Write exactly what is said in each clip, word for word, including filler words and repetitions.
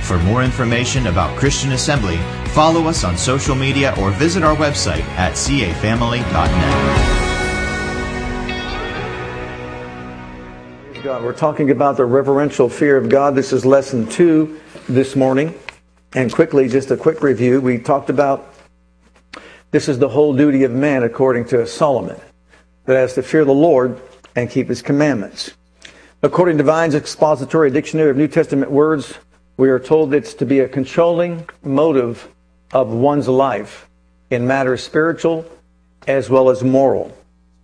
For more information about Christian Assembly, follow us on social media or visit our website at c a family dot net. God, we're talking about the reverential fear of God. This is lesson two this morning. And quickly, just a quick review. We talked about this is the whole duty of man according to Solomon, that has to fear the Lord and keep his commandments. According to Vine's Expository Dictionary of New Testament Words, we are told it's to be a controlling motive of one's life in matters spiritual as well as moral.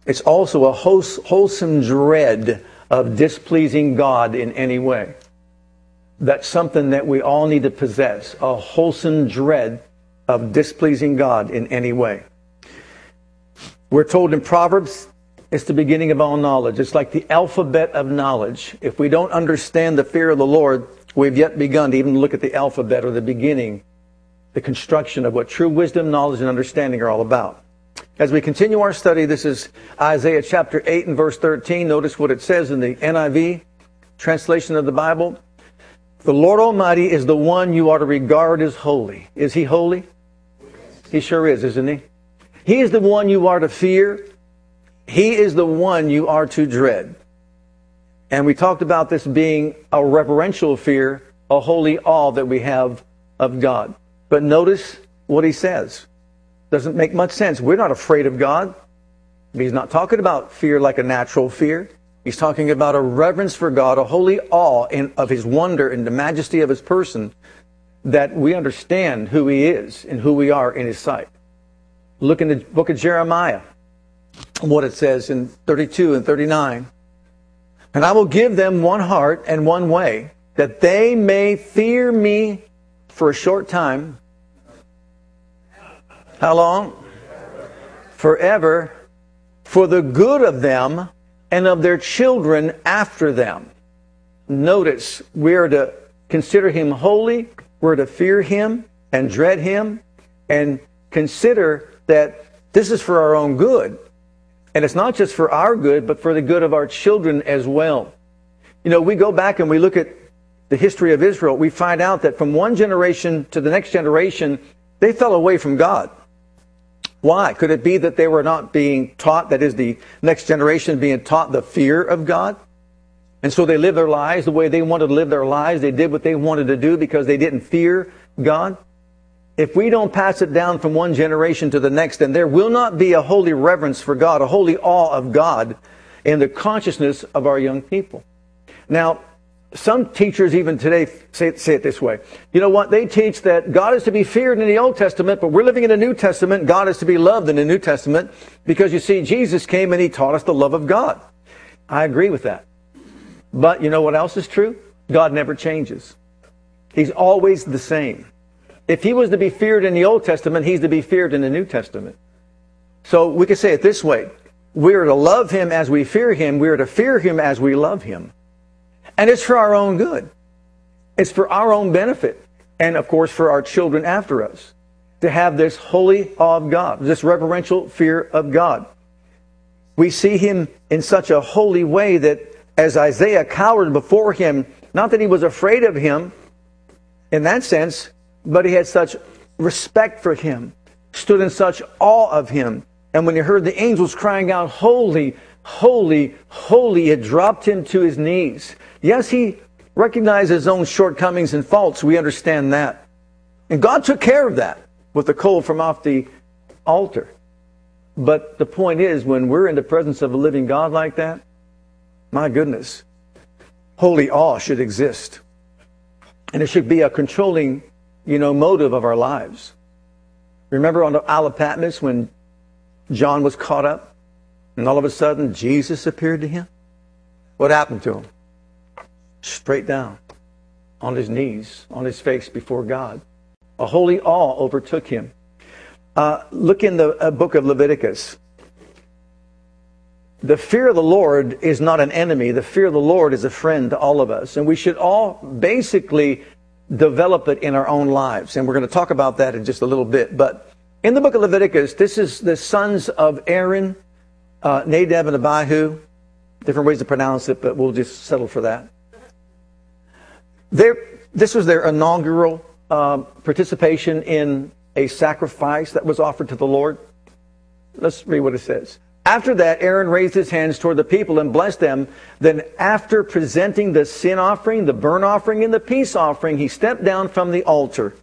It's also a wholesome dread of displeasing God in any way. That's something that we all need to possess, a wholesome dread of displeasing God in any way. We're told in Proverbs, it's the beginning of all knowledge. It's like the alphabet of knowledge. If we don't understand the fear of the Lord, we've yet begun to even look at the alphabet or the beginning, the construction of what true wisdom, knowledge, and understanding are all about. As we continue our study, this is Isaiah chapter eight and verse thirteen. Notice what it says in the N I V translation of the Bible. The Lord Almighty is the one you are to regard as holy. Is he holy? He sure is, isn't he? He is the one you are to fear. He is the one you are to dread. And we talked about this being a reverential fear, a holy awe that we have of God. But notice what he says. Doesn't make much sense. We're not afraid of God. He's not talking about fear like a natural fear. He's talking about a reverence for God, a holy awe in, of his wonder and the majesty of his person, that we understand who he is and who we are in his sight. Look in the book of Jeremiah, what it says in thirty-two and thirty-nine. And I will give them one heart and one way, that they may fear me for a short time. How long? Forever. For the good of them and of their children after them. Notice, we are to consider him holy. We're to fear him and dread him and consider that this is for our own good. And it's not just for our good, but for the good of our children as well. You know, we go back and we look at the history of Israel. We find out that from one generation to the next generation, they fell away from God. Why? Could it be that they were not being taught, that is, the next generation being taught the fear of God? And so they lived their lives the way they wanted to live their lives. They did what they wanted to do because they didn't fear God. If we don't pass it down from one generation to the next, then there will not be a holy reverence for God, a holy awe of God in the consciousness of our young people. Now, some teachers even today say, say it this way. You know what? They teach that God is to be feared in the Old Testament, but we're living in the New Testament. God is to be loved in the New Testament because, you see, Jesus came and he taught us the love of God. I agree with that. But you know what else is true? God never changes. He's always the same. If he was to be feared in the Old Testament, he's to be feared in the New Testament. So we could say it this way. We are to love him as we fear him. We are to fear him as we love him. And it's for our own good. It's for our own benefit. And, of course, for our children after us. To have this holy awe of God, this reverential fear of God. We see him in such a holy way that as Isaiah cowered before him, not that he was afraid of him in that sense, but he had such respect for him, stood in such awe of him. And when he heard the angels crying out, holy, holy, holy, it dropped him to his knees. Yes, he recognized his own shortcomings and faults. We understand that. And God took care of that with the coal from off the altar. But the point is, when we're in the presence of a living God like that, my goodness, holy awe should exist. And it should be a controlling you know, motive of our lives. Remember on the Isle of Patmos when John was caught up and all of a sudden Jesus appeared to him? What happened to him? Straight down, on his knees, on his face before God. A holy awe overtook him. Uh, look in the uh, book of Leviticus. The fear of the Lord is not an enemy. The fear of the Lord is a friend to all of us. And we should all basically develop it in our own lives. And we're going to talk about that in just a little bit. But in the book of Leviticus, this is the sons of Aaron, uh, Nadab and Abihu. Different ways to pronounce it, but we'll just settle for that. They're, this was their inaugural uh, participation in a sacrifice that was offered to the Lord. Let's read what it says. After that, Aaron raised his hands toward the people and blessed them. Then after presenting the sin offering, the burnt offering, and the peace offering, he stepped down from the altar.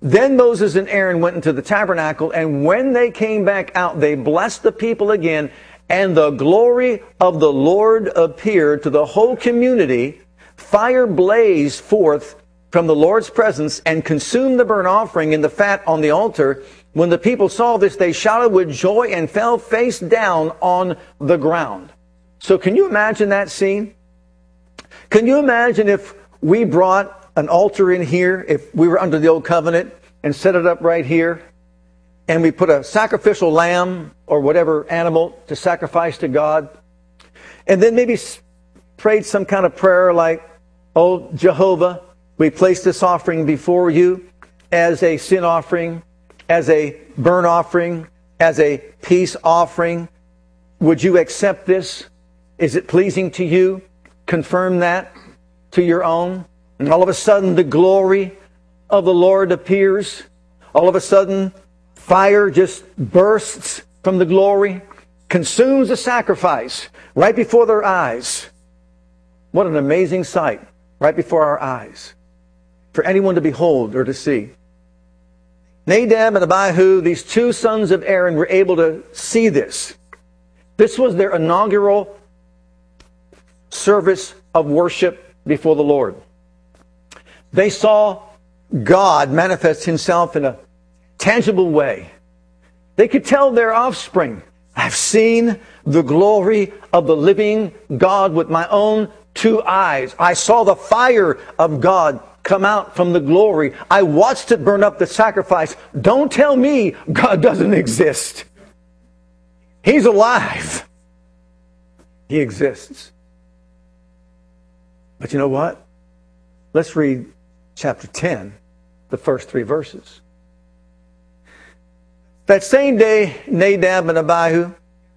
Then Moses and Aaron went into the tabernacle, and when they came back out, they blessed the people again, and the glory of the Lord appeared to the whole community. Fire blazed forth from the Lord's presence and consumed the burnt offering and the fat on the altar. When the people saw this, they shouted with joy and fell face down on the ground. So can you imagine that scene? Can you imagine if we brought an altar in here, if we were under the old covenant, and set it up right here, and we put a sacrificial lamb or whatever animal to sacrifice to God, and then maybe prayed some kind of prayer like, "Oh, Jehovah, we place this offering before you as a sin offering, as a burnt offering, as a peace offering. Would you accept this? Is it pleasing to you? Confirm that to your own." And all of a sudden, the glory of the Lord appears. All of a sudden, fire just bursts from the glory, consumes the sacrifice right before their eyes. What an amazing sight, right before our eyes, for anyone to behold or to see. Nadab and Abihu, these two sons of Aaron, were able to see this. This was their inaugural service of worship before the Lord. They saw God manifest himself in a tangible way. They could tell their offspring, "I've seen the glory of the living God with my own two eyes. I saw the fire of God come out from the glory. I watched it burn up the sacrifice. Don't tell me God doesn't exist. He's alive. He exists." But you know what? Let's read chapter ten, the first three verses. That same day, Nadab and Abihu,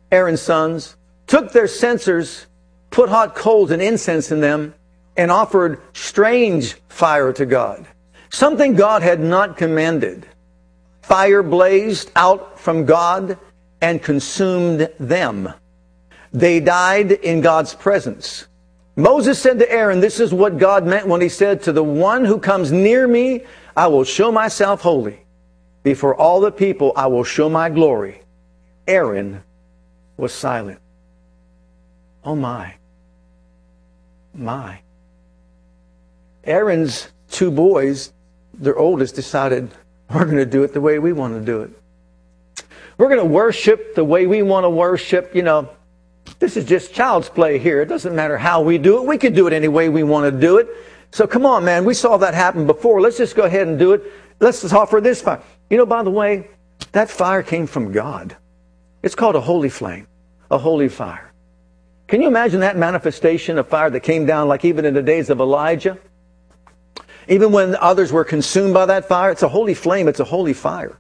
Aaron's sons, took their censers, put hot coals and incense in them, and offered strange fire to God, something God had not commanded. Fire blazed out from God and consumed them. They died in God's presence. Moses said to Aaron, "This is what God meant when he said, 'To the one who comes near me, I will show myself holy. Before all the people, I will show my glory.'" Aaron was silent. Oh my. My. Aaron's two boys, their oldest, decided, "We're going to do it the way we want to do it. We're going to worship the way we want to worship. You know, this is just child's play here. It doesn't matter how we do it. We can do it any way we want to do it. So come on, man. We saw that happen before. Let's just go ahead and do it. Let's just offer this fire." You know, by the way, that fire came from God. It's called a holy flame, a holy fire. Can you imagine that manifestation of fire that came down like even in the days of Elijah? Even when others were consumed by that fire, it's a holy flame, it's a holy fire.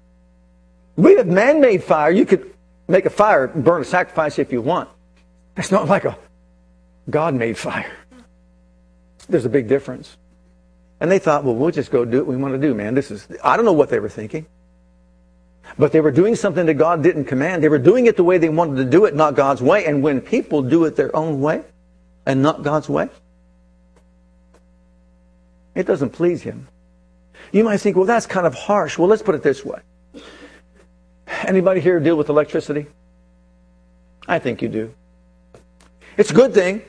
We have man-made fire. You could make a fire, burn a sacrifice if you want. It's not like a God-made fire. There's a big difference. And they thought, "Well, we'll just go do what we want to do, man." This is, I don't know what they were thinking. But they were doing something that God didn't command. They were doing it the way they wanted to do it, not God's way. And when people do it their own way and not God's way, it doesn't please him. You might think, "Well, that's kind of harsh." Well, let's put it this way. Anybody here deal with electricity? I think you do. It's a good thing.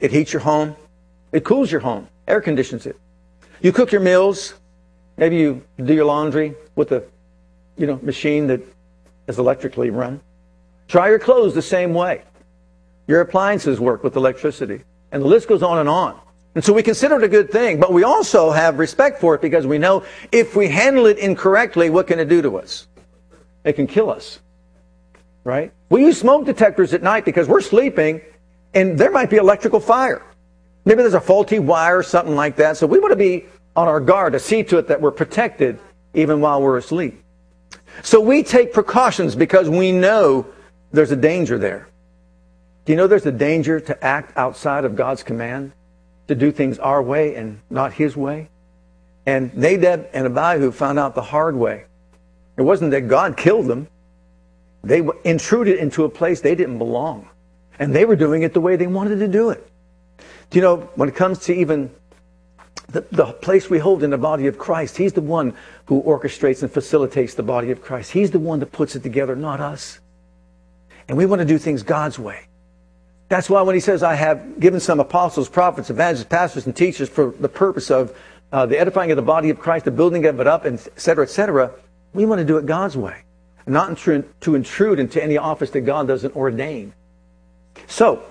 It heats your home. It cools your home. Air conditions it. You cook your meals. Maybe you do your laundry with a you know, machine that is electrically run. Dry your clothes the same way. Your appliances work with electricity. And the list goes on and on. And so we consider it a good thing, but we also have respect for it because we know if we handle it incorrectly, what can it do to us? It can kill us. right? We use smoke detectors at night because we're sleeping and there might be electrical fire. Maybe there's a faulty wire or something like that. So we want to be on our guard to see to it that we're protected even while we're asleep. So we take precautions because we know there's a danger there. Do you know there's a danger to act outside of God's command? To do things our way and not His way? And Nadab and Abihu found out the hard way. It wasn't that God killed them. They intruded into a place they didn't belong. And they were doing it the way they wanted to do it. Do you know, when it comes to even the, the place we hold in the body of Christ, He's the one who orchestrates and facilitates the body of Christ. He's the one that puts it together, not us. And we want to do things God's way. That's why when He says, I have given some apostles, prophets, evangelists, pastors, and teachers for the purpose of uh, the edifying of the body of Christ, the building of it up, and et cetera, et cetera, we want to do it God's way, not intrude, to intrude into any office that God doesn't ordain. So,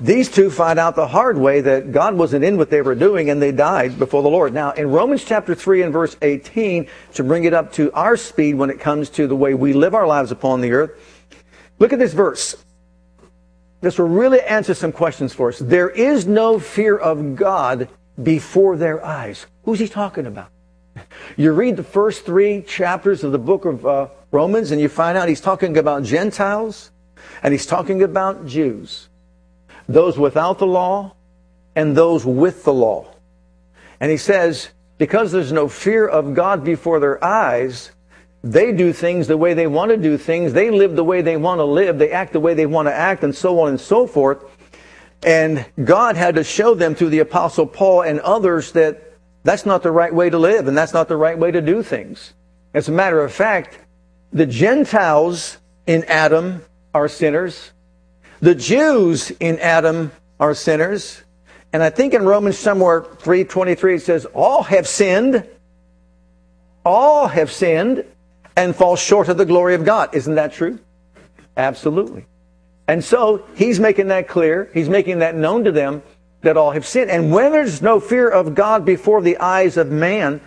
these two find out the hard way that God wasn't in what they were doing, and they died before the Lord. Now, in Romans chapter three and verse eighteen, to bring it up to our speed when it comes to the way we live our lives upon the earth, look at this verse. This will really answer some questions for us. There is no fear of God before their eyes. Who's he talking about? You read the first three chapters of the book of uh, Romans and you find out he's talking about Gentiles and he's talking about Jews. Those without the law and those with the law. And he says, because there's no fear of God before their eyes, they do things the way they want to do things. They live the way they want to live. They act the way they want to act, and so on and so forth. And God had to show them through the Apostle Paul and others that that's not the right way to live, and that's not the right way to do things. As a matter of fact, the Gentiles in Adam are sinners. The Jews in Adam are sinners. And I think in Romans somewhere three twenty-three it says, all have sinned. All have sinned. And fall short of the glory of God. Isn't that true? Absolutely. And so, he's making that clear. He's making that known to them that all have sinned. And when there's no fear of God before the eyes of man,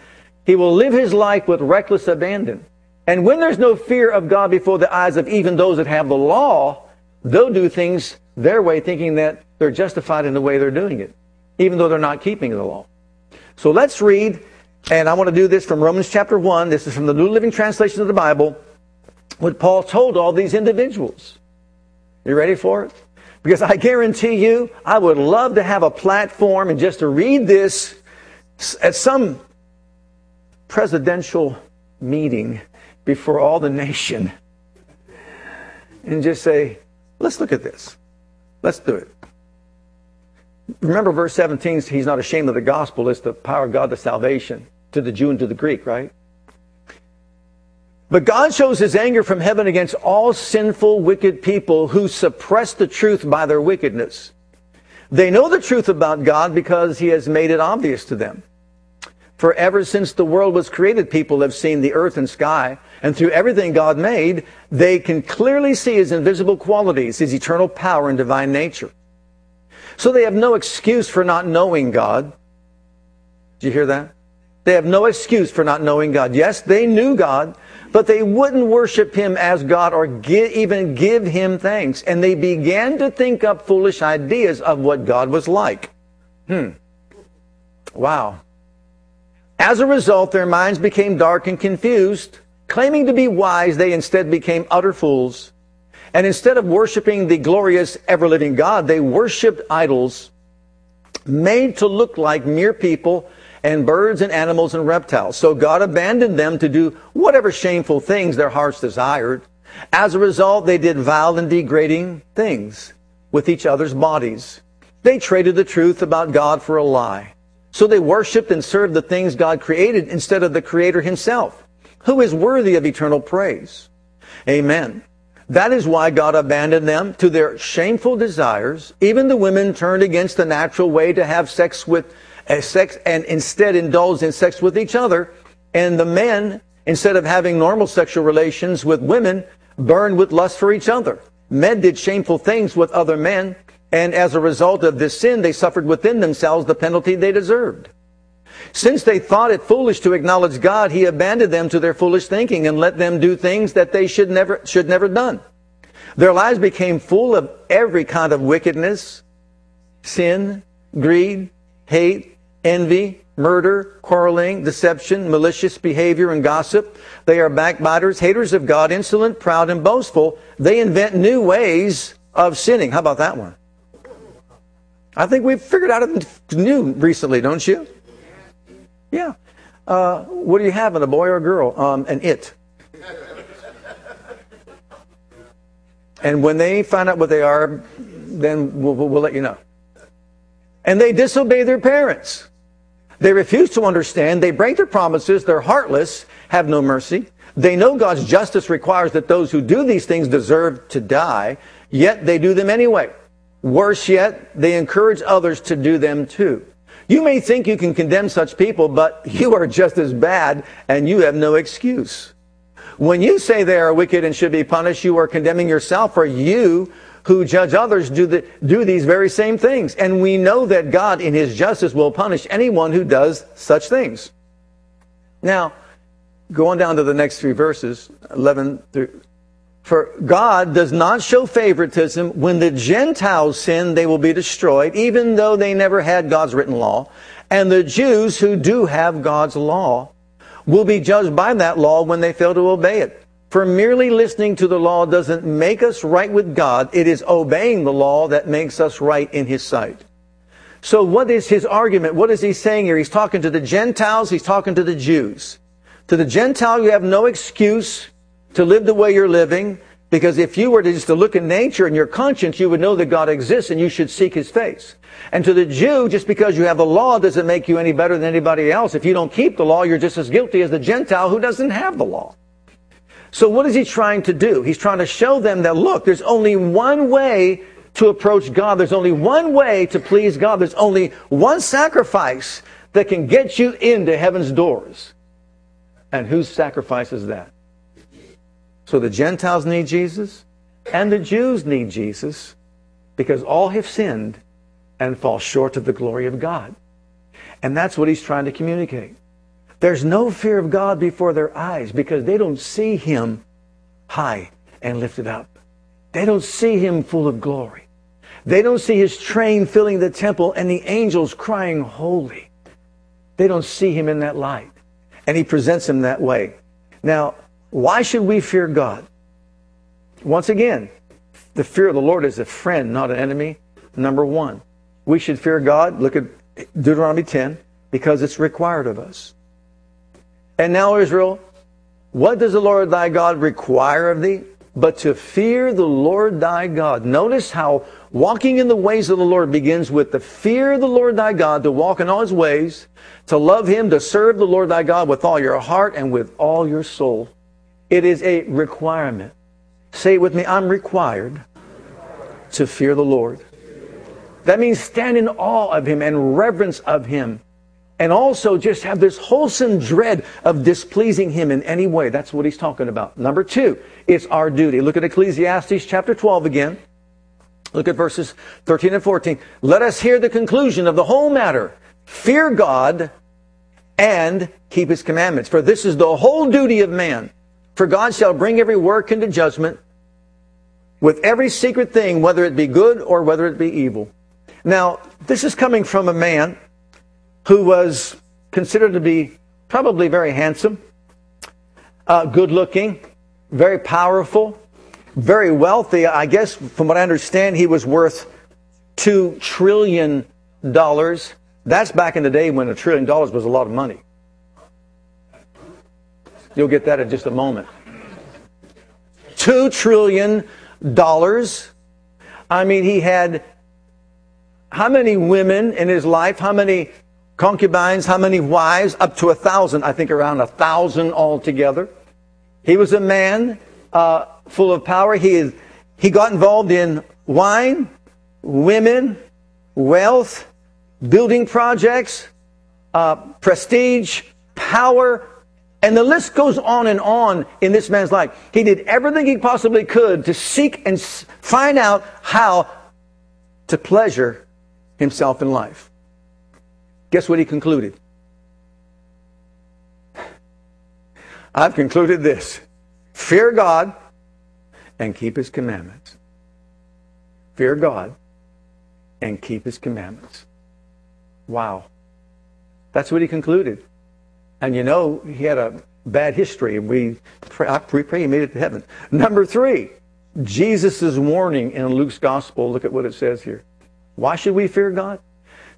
he will live his life with reckless abandon. And when there's no fear of God before the eyes of even those that have the law, they'll do things their way, thinking that they're justified in the way they're doing it, even though they're not keeping the law. So let's read. And I want to do this from Romans chapter one. This is from the New Living Translation of the Bible, what Paul told all these individuals. You ready for it? Because I guarantee you, I would love to have a platform and just to read this at some presidential meeting before all the nation and just say, let's look at this. Let's do it. Remember verse seventeen, he's not ashamed of the gospel. It's the power of God to salvation, to the Jew and to the Greek, right? But God shows his anger from heaven against all sinful, wicked people who suppress the truth by their wickedness. They know the truth about God because he has made it obvious to them. For ever since the world was created, people have seen the earth and sky, and through everything God made, they can clearly see his invisible qualities, his eternal power and divine nature. So they have no excuse for not knowing God. Did you hear that? They have no excuse for not knowing God. Yes, they knew God, but they wouldn't worship him as God or give, even give him thanks. And they began to think up foolish ideas of what God was like. Hmm. Wow. As a result, their minds became dark and confused. Claiming to be wise, they instead became utter fools. And instead of worshiping the glorious, ever-living God, they worshiped idols made to look like mere people and birds and animals and reptiles. So God abandoned them to do whatever shameful things their hearts desired. As a result, they did vile and degrading things with each other's bodies. They traded the truth about God for a lie. So they worshiped and served the things God created instead of the Creator himself, who is worthy of eternal praise. Amen. That is why God abandoned them to their shameful desires. Even the women turned against the natural way to have sex with uh, sex and instead indulged in sex with each other. And the men, instead of having normal sexual relations with women, burned with lust for each other. Men did shameful things with other men. And as a result of this sin, they suffered within themselves the penalty they deserved. Since they thought it foolish to acknowledge God, he abandoned them to their foolish thinking and let them do things that they should never should never done. Their lives became full of every kind of wickedness, sin, greed, hate, envy, murder, quarreling, deception, malicious behavior, and gossip. They are backbiters, haters of God, insolent, proud, and boastful. They invent new ways of sinning. How about that one? I think we've figured out a new recently, don't you? Yeah. Uh, what do you have in a boy or a girl? Um, an it. And when they find out what they are, then we'll, we'll, we'll let you know. And they disobey their parents. They refuse to understand. They break their promises. They're heartless, have no mercy. They know God's justice requires that those who do these things deserve to die, yet they do them anyway. Worse yet, they encourage others to do them too. You may think you can condemn such people, but you are just as bad and you have no excuse. When you say they are wicked and should be punished, you are condemning yourself, for you who judge others do the, do these very same things. And we know that God in his justice will punish anyone who does such things. Now, going down to the next three verses, eleven through... For God does not show favoritism. When the Gentiles sin, they will be destroyed, even though they never had God's written law. And the Jews who do have God's law will be judged by that law when they fail to obey it. For merely listening to the law doesn't make us right with God. It is obeying the law that makes us right in his sight. So what is his argument? What is he saying here? He's talking to the Gentiles. He's talking to the Jews. To the Gentile, you have no excuse to live the way you're living, because if you were to just to look at nature and your conscience, you would know that God exists and you should seek his face. And to the Jew, just because you have the law doesn't make you any better than anybody else. If you don't keep the law, you're just as guilty as the Gentile who doesn't have the law. So what is he trying to do? He's trying to show them that, look, there's only one way to approach God. There's only one way to please God. There's only one sacrifice that can get you into heaven's doors. And whose sacrifice is that? So the Gentiles need Jesus, and the Jews need Jesus, because all have sinned and fall short of the glory of God. And that's what he's trying to communicate. There's no fear of God before their eyes, because they don't see him high and lifted up. They don't see him full of glory. They don't see his train filling the temple and the angels crying holy. They don't see him in that light. And he presents him that way. Now, why should we fear God? Once again, the fear of the Lord is a friend, not an enemy. Number one, we should fear God. Look at Deuteronomy ten, because it's required of us. And now, Israel, what does the Lord thy God require of thee? But to fear the Lord thy God. Notice how walking in the ways of the Lord begins with the fear of the Lord thy God, to walk in all his ways, to love him, to serve the Lord thy God with all your heart and with all your soul. It is a requirement. Say it with me. I'm required to fear the Lord. That means stand in awe of him and reverence of him. And also just have this wholesome dread of displeasing him in any way. That's what he's talking about. Number two, it's our duty. Look at Ecclesiastes chapter twelve again. Look at verses thirteen and fourteen. Let us hear the conclusion of the whole matter. Fear God and keep his commandments. For this is the whole duty of man. For God shall bring every work into judgment with every secret thing, whether it be good or whether it be evil. Now, this is coming from a man who was considered to be probably very handsome, uh, good-looking, very powerful, very wealthy. I guess, from what I understand, he was worth two trillion dollars. That's back in the day when a trillion dollars was a lot of money. You'll get that in just a moment. Two trillion dollars. I mean, he had how many women in his life? How many concubines? How many wives? Up to a thousand, I think around a thousand altogether. He was a man uh, full of power. He, is, he got involved in wine, women, wealth, building projects, uh, prestige, power. And the list goes on and on in this man's life. He did everything he possibly could to seek and find out how to pleasure himself in life. Guess what he concluded? I've concluded this. Fear God and keep his commandments. Fear God and keep his commandments. Wow. That's what he concluded. And you know, he had a bad history, and we pray, I pray he made it to heaven. Number three, Jesus' warning in Luke's gospel. Look at what it says here. Why should we fear God?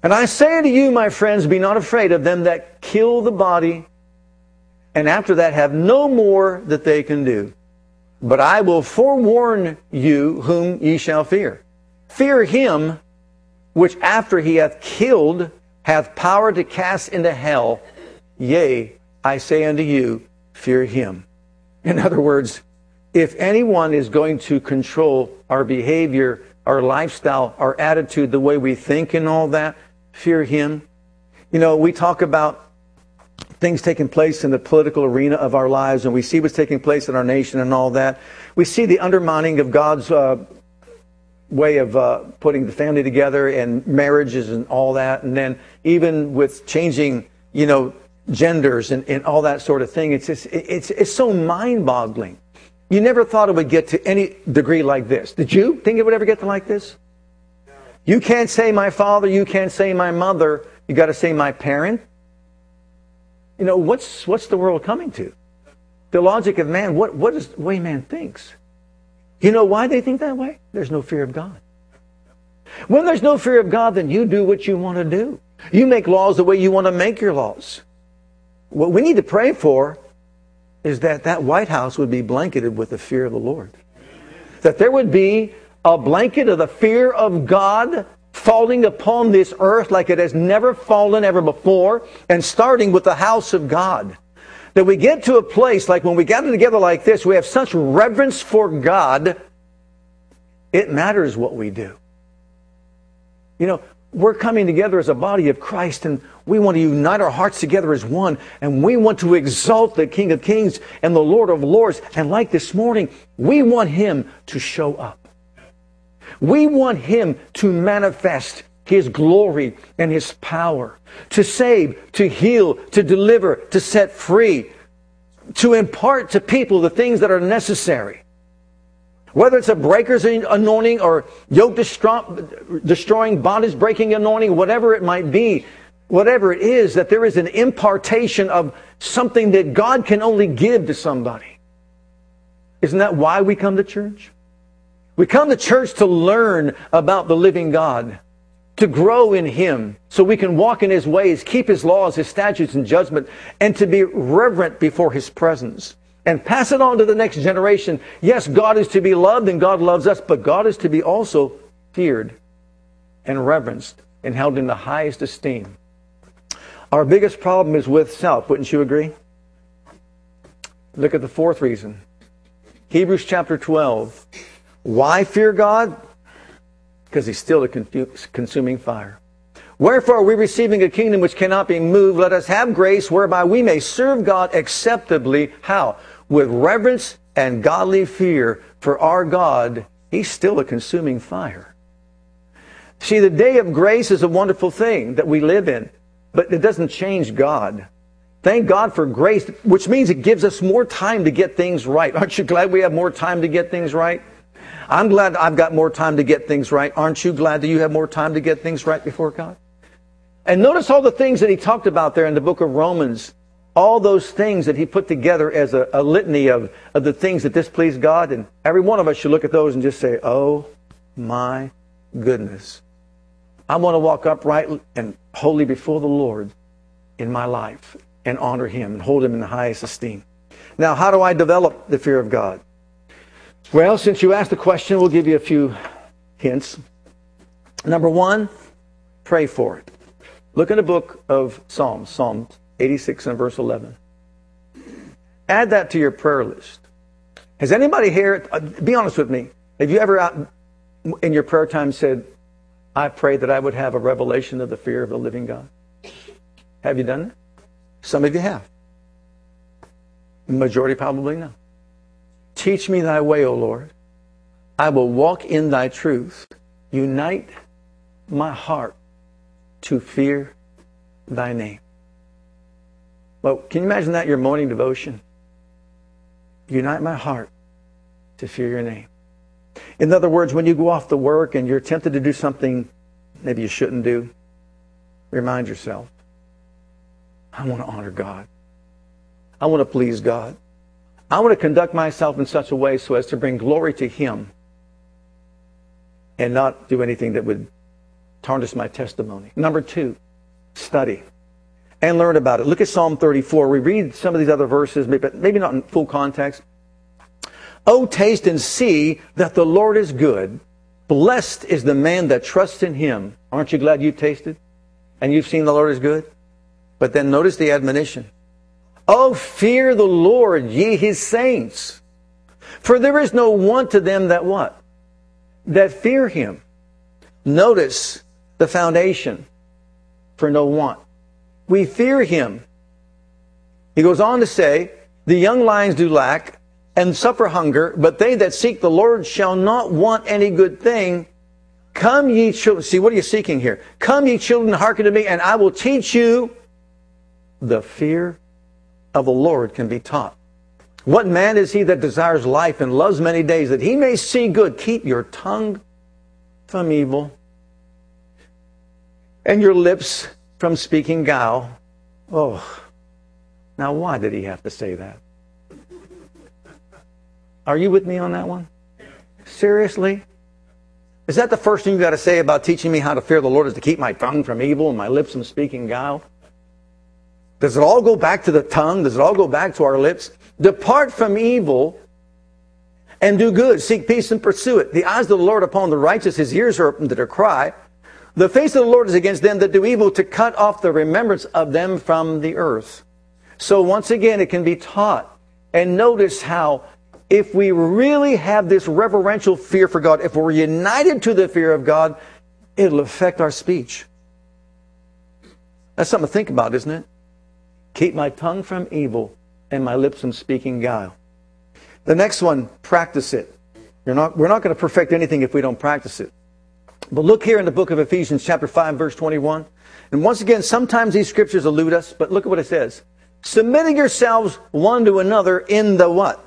And I say to you, my friends, be not afraid of them that kill the body, and after that have no more that they can do. But I will forewarn you whom ye shall fear. Fear him which after he hath killed hath power to cast into hell. Yea, I say unto you, fear him. In other words, if anyone is going to control our behavior, our lifestyle, our attitude, the way we think and all that, fear him. You know, we talk about things taking place in the political arena of our lives, and we see what's taking place in our nation and all that. We see the undermining of God's uh, way of uh, putting the family together and marriages and all that. And then even with changing, you know, genders and, and all that sort of thing, it's just, it's it's so mind-boggling. You never thought it would get to any degree like this. Did you think it would ever get to like this? You can't say my father, you can't say my mother, you got to say my parent. You know, what's what's the world coming to? The logic of man, what, what is the way man thinks? You know why they think that way? There's no fear of God. When there's no fear of God, then you do what you want to do. You make laws the way you want to make your laws. What we need to pray for is that that White House would be blanketed with the fear of the Lord. That there would be a blanket of the fear of God falling upon this earth like it has never fallen ever before, and starting with the house of God. That we get to a place like when we gather together like this, we have such reverence for God, it matters what we do. You know, we're coming together as a body of Christ, and we want to unite our hearts together as one, and we want to exalt the King of Kings and the Lord of Lords. And like this morning, we want him to show up. We want him to manifest his glory and his power, to save, to heal, to deliver, to set free, to impart to people the things that are necessary. Whether it's a breaker's anointing or yoke destroying, bondage breaking anointing, whatever it might be, whatever it is, that there is an impartation of something that God can only give to somebody. Isn't that why we come to church? We come to church to learn about the living God, to grow in him so we can walk in his ways, keep his laws, his statutes and judgment, and to be reverent before his presence. And pass it on to the next generation. Yes, God is to be loved and God loves us, but God is to be also feared and reverenced and held in the highest esteem. Our biggest problem is with self, wouldn't you agree? Look at the fourth reason. Hebrews chapter twelve. Why fear God? Because he's still a consuming fire. Wherefore, we receiving a kingdom which cannot be moved, let us have grace whereby we may serve God acceptably. How? With reverence and godly fear, for our God, he's still a consuming fire. See, the day of grace is a wonderful thing that we live in, but it doesn't change God. Thank God for grace, which means it gives us more time to get things right. Aren't you glad we have more time to get things right? I'm glad I've got more time to get things right. Aren't you glad that you have more time to get things right before God? And notice all the things that he talked about there in the book of Romans. All those things that he put together as a, a litany of, of the things that displease God. And every one of us should look at those and just say, oh my goodness. I want to walk upright and holy before the Lord in my life and honor him and hold him in the highest esteem. Now, how do I develop the fear of God? Well, since you asked the question, we'll give you a few hints. Number one, pray for it. Look in the book of Psalms, Psalm eighty-six and verse eleven. Add that to your prayer list. Has anybody here, be honest with me, have you ever out in your prayer time said, I pray that I would have a revelation of the fear of the living God? Have you done that? Some of you have. The majority probably no. Teach me thy way, O Lord. I will walk in thy truth. Unite my heart to fear thy name. Well, can you imagine that, your morning devotion? Unite my heart to fear your name. In other words, when you go off to work and you're tempted to do something maybe you shouldn't do, remind yourself, I want to honor God. I want to please God. I want to conduct myself in such a way so as to bring glory to Him and not do anything that would tarnish my testimony. Number two, study and learn about it. Look at Psalm thirty-four. We read some of these other verses, but maybe not in full context. Oh, taste and see that the Lord is good. Blessed is the man that trusts in Him. Aren't you glad you've tasted and you've seen the Lord is good? But then notice the admonition. Oh, fear the Lord, ye His saints. For there is no want to them that what? That fear Him. Notice the foundation for no want. We fear Him. He goes on to say, the young lions do lack and suffer hunger, but they that seek the Lord shall not want any good thing. Come ye children. See, what are you seeking here? Come ye children, hearken to me, and I will teach you. The fear of the Lord can be taught. What man is he that desires life and loves many days, that he may see good? Keep your tongue from evil and your lips from speaking guile. Oh, now why did he have to say that? Are you with me on that one? Seriously? Is that the first thing you got to say about teaching me how to fear the Lord, is to keep my tongue from evil and my lips from speaking guile? Does it all go back to the tongue? Does it all go back to our lips? Depart from evil and do good. Seek peace and pursue it. The eyes of the Lord upon the righteous. His ears are open to their cry. The face of the Lord is against them that do evil, to cut off the remembrance of them from the earth. So once again, it can be taught. And notice how, if we really have this reverential fear for God, if we're united to the fear of God, it'll affect our speech. That's something to think about, isn't it? Keep my tongue from evil and my lips from speaking guile. The next one, practice it. You're not, we're not going to perfect anything if we don't practice it. But look here in the book of Ephesians, chapter five, verse twenty-one. And once again, sometimes these scriptures elude us, but look at what it says. Submitting yourselves one to another in the what?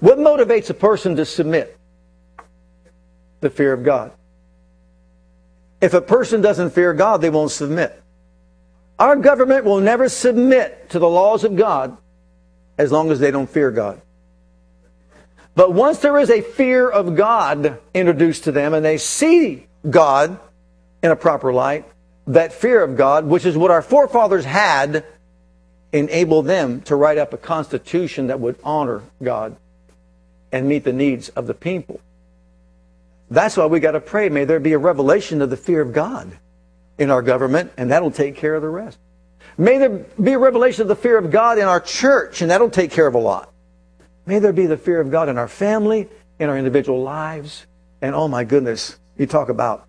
What motivates a person to submit? The fear of God. If a person doesn't fear God, they won't submit. Our government will never submit to the laws of God as long as they don't fear God. But once there is a fear of God introduced to them and they see God in a proper light, that fear of God, which is what our forefathers had, enabled them to write up a constitution that would honor God and meet the needs of the people. That's why we got to pray, may there be a revelation of the fear of God in our government, and that'll take care of the rest. May there be a revelation of the fear of God in our church, and that'll take care of a lot. May there be the fear of God in our family, in our individual lives, and oh my goodness, you talk about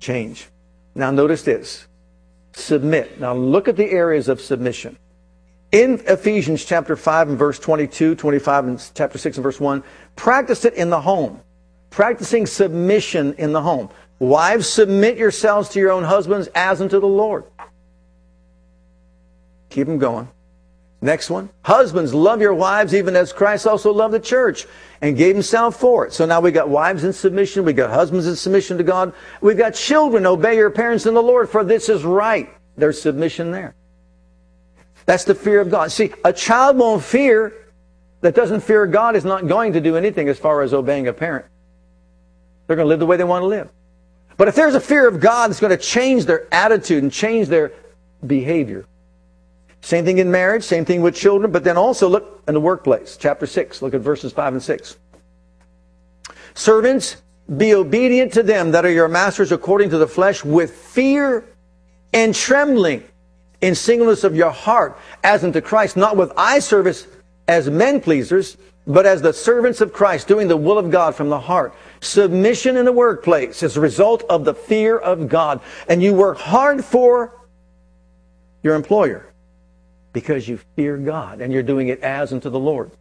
change. Now notice this, submit. Now look at the areas of submission. In Ephesians chapter five and verse twenty-two, twenty-five and chapter six and verse one, practice it in the home. Practicing submission in the home. Wives, submit yourselves to your own husbands as unto the Lord. Keep them going. Next one. Husbands, love your wives even as Christ also loved the church and gave himself for it. So now we got wives in submission. We got husbands in submission to God. We've got children, obey your parents in the Lord, for this is right. There's submission there. That's the fear of God. See, a child won't fear, that doesn't fear God is not going to do anything as far as obeying a parent. They're going to live the way they want to live. But if there's a fear of God, it's going to change their attitude and change their behavior. Same thing in marriage, same thing with children, but then also look in the workplace. Chapter six, look at verses five and six. Servants, be obedient to them that are your masters according to the flesh, with fear and trembling, in singleness of your heart, as unto Christ, not with eye service as men pleasers, but as the servants of Christ, doing the will of God from the heart. Submission in the workplace is a result of the fear of God. And you work hard for your employer because you fear God and you're doing it as unto the Lord.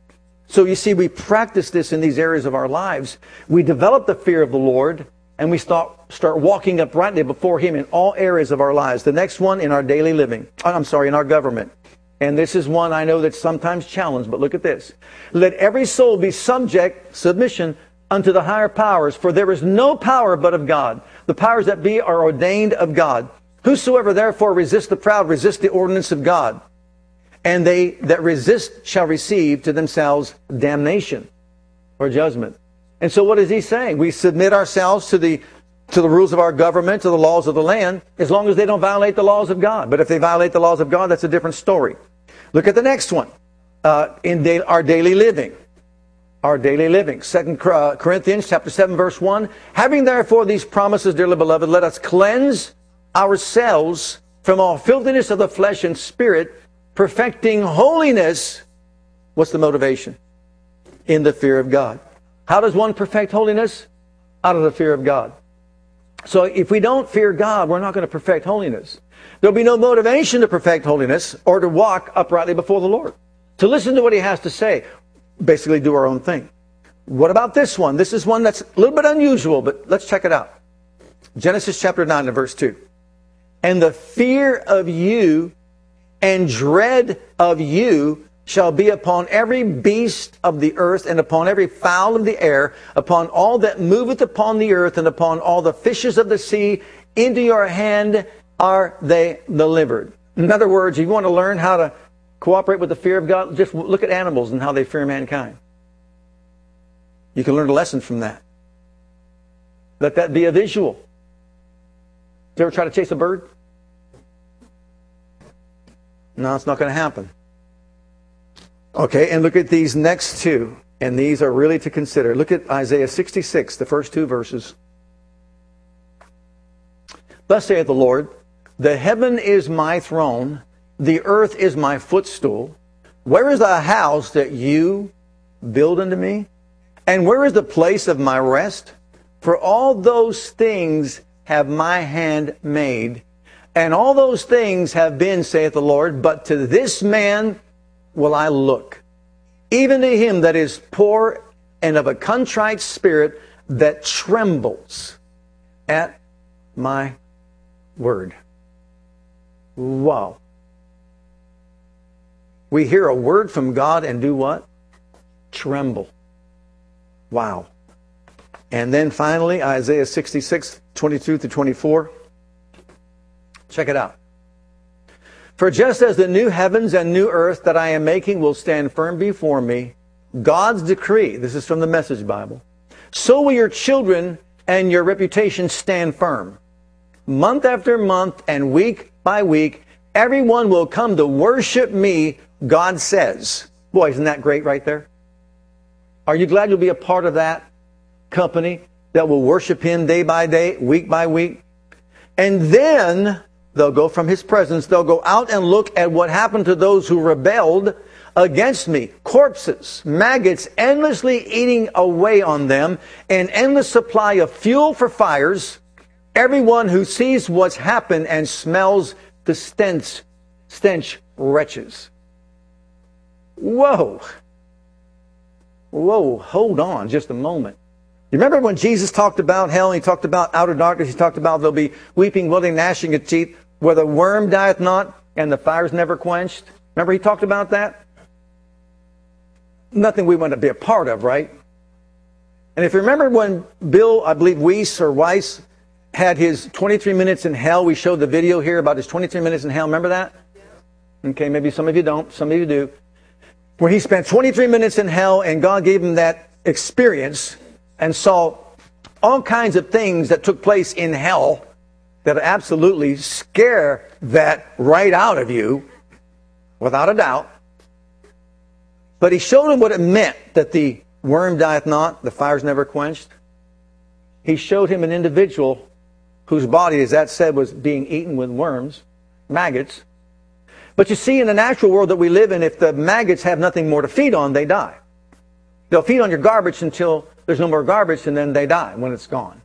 So you see, we practice this in these areas of our lives. We develop the fear of the Lord, and we start start walking uprightly before Him in all areas of our lives. The next one, in our daily living. I'm sorry, in our government. And this is one I know that's sometimes challenged, but look at this. Let every soul be subject, submission, unto the higher powers, for there is no power but of God. The powers that be are ordained of God. Whosoever therefore resists the proud, resists the ordinance of God. And they that resist shall receive to themselves damnation or judgment. And so what is he saying? We submit ourselves to the to the rules of our government, to the laws of the land, as long as they don't violate the laws of God. But if they violate the laws of God, that's a different story. Look at the next one. Uh, in da- our daily living. Our daily living. Second uh, Corinthians chapter seven, verse one. Having therefore these promises, dearly beloved, let us cleanse ourselves from all filthiness of the flesh and spirit, perfecting holiness. What's the motivation? In the fear of God. How does one perfect holiness? Out of the fear of God. So if we don't fear God, we're not going to perfect holiness. There'll be no motivation to perfect holiness or to walk uprightly before the Lord. To listen to what He has to say. Basically do our own thing. What about this one? This is one that's a little bit unusual, but let's check it out. Genesis chapter nine and verse two. And the fear of you and dread of you shall be upon every beast of the earth, and upon every fowl of the air, upon all that moveth upon the earth, and upon all the fishes of the sea. Into your hand are they delivered. In other words, if you want to learn how to cooperate with the fear of God, just look at animals and how they fear mankind. You can learn a lesson from that. Let that be a visual. Did you ever try to chase a bird? No, it's not going to happen. Okay, and look at these next two. And these are really to consider. Look at Isaiah sixty-six, the first two verses. Thus saith the Lord, the heaven is my throne, the earth is my footstool. Where is the house that you build unto me? And where is the place of my rest? For all those things have my hand made. And all those things have been, saith the Lord, but to this man will I look, even to him that is poor and of a contrite spirit, that trembles at my word. Wow. We hear a word from God and do what? Tremble. Wow. And then finally, Isaiah sixty-six, twenty-two through twenty-four. Check it out. For just as the new heavens and new earth that I am making will stand firm before me, God's decree, this is from the Message Bible, so will your children and your reputation stand firm. Month after month and week by week, everyone will come to worship me, God says. Boy, isn't that great right there? Are you glad you'll be a part of that company that will worship Him day by day, week by week? And then they'll go from His presence. They'll go out and look at what happened to those who rebelled against me. Corpses, maggots, endlessly eating away on them, an endless supply of fuel for fires. Everyone who sees what's happened and smells the stench, stench wretches. Whoa. Whoa, hold on just a moment. You remember when Jesus talked about hell, He talked about outer darkness, He talked about there'll be weeping, wailing, gnashing of teeth, where the worm dieth not, and the fire's never quenched. Remember He talked about that? Nothing we want to be a part of, right? And if you remember when Bill, I believe Weiss or Weiss, had his twenty-three minutes in hell, we showed the video here about his twenty-three minutes in hell. Remember that? Okay, maybe some of you don't, some of you do. Where he spent twenty-three minutes in hell, and God gave him that experience and saw all kinds of things that took place in hell that absolutely scare that right out of you, without a doubt. But He showed him what it meant, that the worm dieth not, the fire's never quenched. He showed him an individual whose body, as that said, was being eaten with worms, maggots. But you see, in the natural world that we live in, if the maggots have nothing more to feed on, they die. They'll feed on your garbage until there's no more garbage, and then they die when it's gone.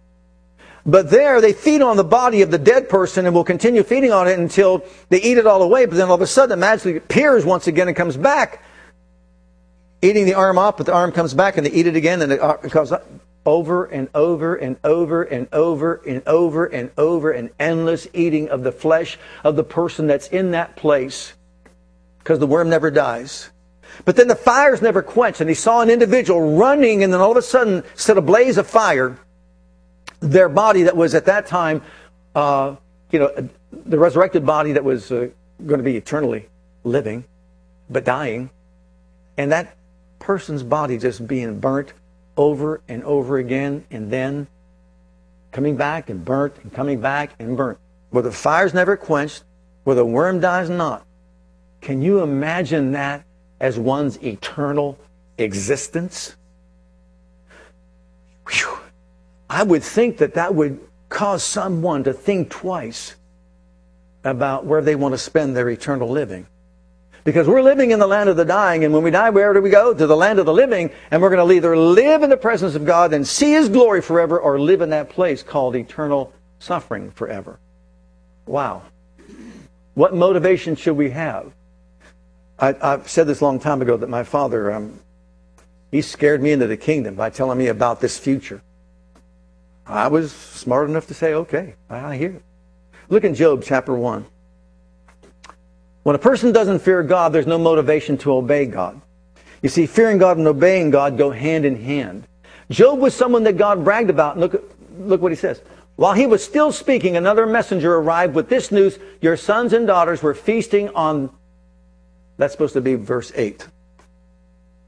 But there, they feed on the body of the dead person and will continue feeding on it until they eat it all away. But then all of a sudden, it magically appears once again and comes back, eating the arm off, but the arm comes back, and they eat it again, and it comes up. Over and over and over and over and over and over, and endless eating of the flesh of the person that's in that place, because the worm never dies. But then the fire's never quenched, and he saw an individual running, and then all of a sudden, set a blaze of fire. Their body that was at that time, uh, you know, the resurrected body that was uh, going to be eternally living, but dying, and that person's body just being burnt over and over again, and then coming back and burnt, and coming back and burnt. Where the fire's never quenched, where the worm dies not. Can you imagine that as one's eternal existence? Whew. I would think that that would cause someone to think twice about where they want to spend their eternal living. Because we're living in the land of the dying, and when we die, where do we go? To the land of the living, and we're going to either live in the presence of God and see His glory forever, or live in that place called eternal suffering forever. Wow. What motivation should we have? I, I've said this a long time ago that my father, um, he scared me into the kingdom by telling me about this future. I was smart enough to say, okay, I hear it. Look in Job chapter one. When a person doesn't fear God, there's no motivation to obey God. You see, fearing God and obeying God go hand in hand. Job was someone that God bragged about. And look, look what he says. While he was still speaking, another messenger arrived with this news. Your sons and daughters were feasting on... That's supposed to be verse eight.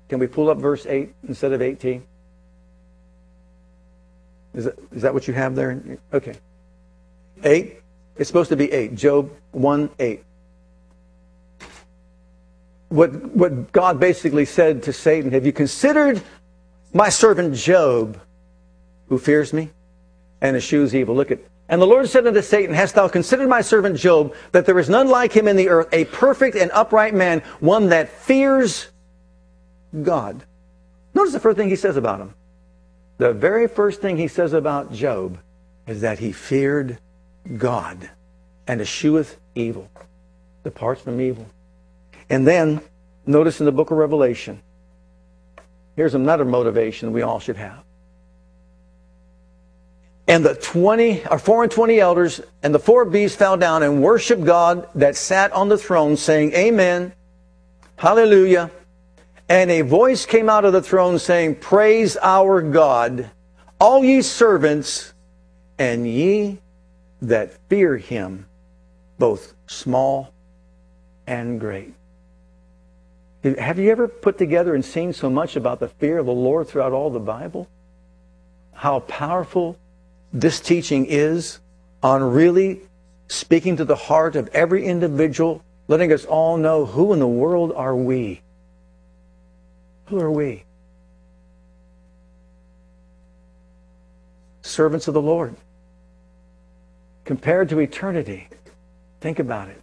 Can we pull up verse eight instead of eighteen? Is that, is that what you have there? Okay. eight? It's supposed to be eight. Job one eight. What, what God basically said to Satan, have you considered my servant Job, who fears me and eschews evil? Look at, and the Lord said unto Satan, hast thou considered my servant Job, that there is none like him in the earth, a perfect and upright man, one that fears God? Notice the first thing he says about him. The very first thing he says about Job is that he feared God and escheweth evil, departs from evil. And then, notice in the book of Revelation, here's another motivation we all should have. And the twenty, or four and twenty elders and the four beasts fell down and worshiped God that sat on the throne, saying, Amen, Hallelujah. And a voice came out of the throne saying, Praise our God, all ye servants, and ye that fear Him, both small and great. Have you ever put together and seen so much about the fear of the Lord throughout all the Bible? How powerful this teaching is on really speaking to the heart of every individual, letting us all know, who in the world are we? Who are we? Servants of the Lord. Compared to eternity, think about it.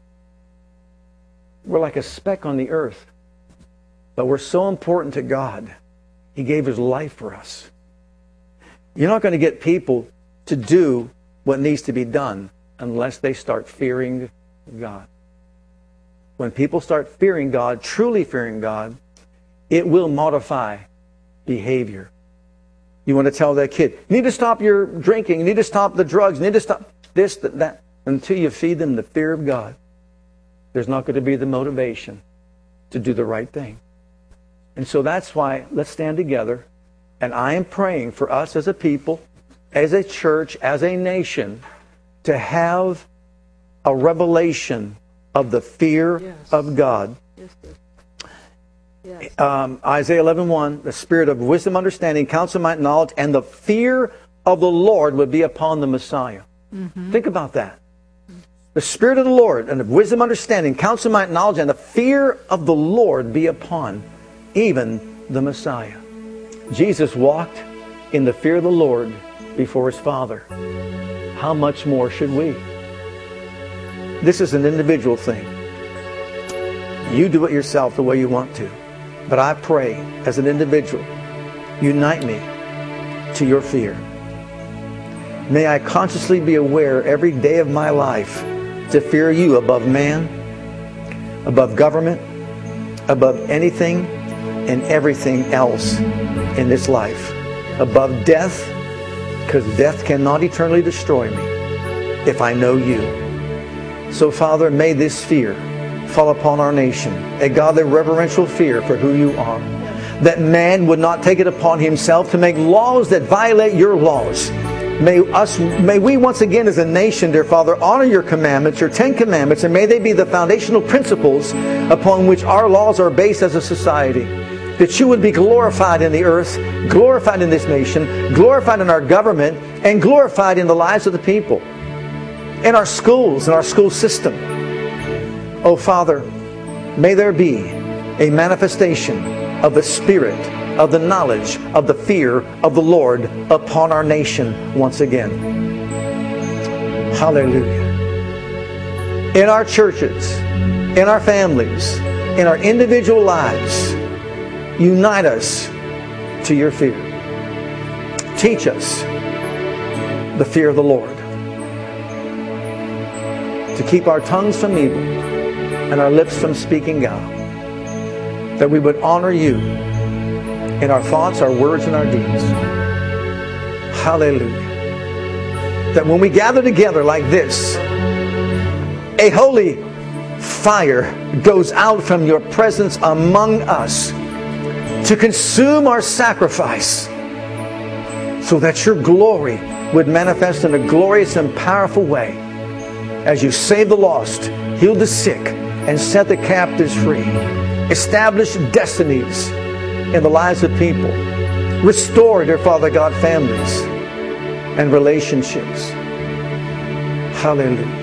We're like a speck on the earth, but we're so important to God. He gave His life for us. You're not going to get people to do what needs to be done unless they start fearing God. When people start fearing God, truly fearing God, it will modify behavior. You want to tell that kid, you need to stop your drinking, you need to stop the drugs, you need to stop this, that, that. Until you feed them the fear of God, there's not going to be the motivation to do the right thing. And so that's why let's stand together. And I am praying for us as a people, as a church, as a nation, to have a revelation of the fear yes. of God. Yes, sir. Yes. Um, Isaiah eleven one, the spirit of wisdom, understanding, counsel, might, knowledge, and the fear of the Lord would be upon the Messiah. Mm-hmm. Think about that. The spirit of the Lord and of wisdom, understanding, counsel, might, knowledge, and the fear of the Lord be upon even the Messiah. Jesus walked in the fear of the Lord before His Father. How much more should we? This is an individual thing. You do it yourself the way you want to. But I pray, as an individual, unite me to your fear. May I consciously be aware every day of my life to fear you above man, above government, above anything and everything else in this life. Above death, because death cannot eternally destroy me if I know you. So, Father, may this fear fall upon our nation, a godly reverential fear for who you are. That man would not take it upon himself to make laws that violate your laws. May us, may we once again as a nation, dear Father, honor your commandments, your Ten Commandments, and may they be the foundational principles upon which our laws are based as a society. That you would be glorified in the earth, glorified in this nation, glorified in our government, and glorified in the lives of the people, in our schools, in our school system. Oh, Father, may there be a manifestation of the Spirit, of the knowledge, of the fear of the Lord upon our nation once again. Hallelujah. In our churches, in our families, in our individual lives, unite us to your fear. Teach us the fear of the Lord, to keep our tongues from evil and our lips from speaking God, that we would honor you in our thoughts, our words, and our deeds. Hallelujah. That when we gather together like this, a holy fire goes out from your presence among us to consume our sacrifice, so that your glory would manifest in a glorious and powerful way as you save the lost, heal the sick, and set the captives free. Establish destinies in the lives of people. Restore, dear Father God, families and relationships. Hallelujah.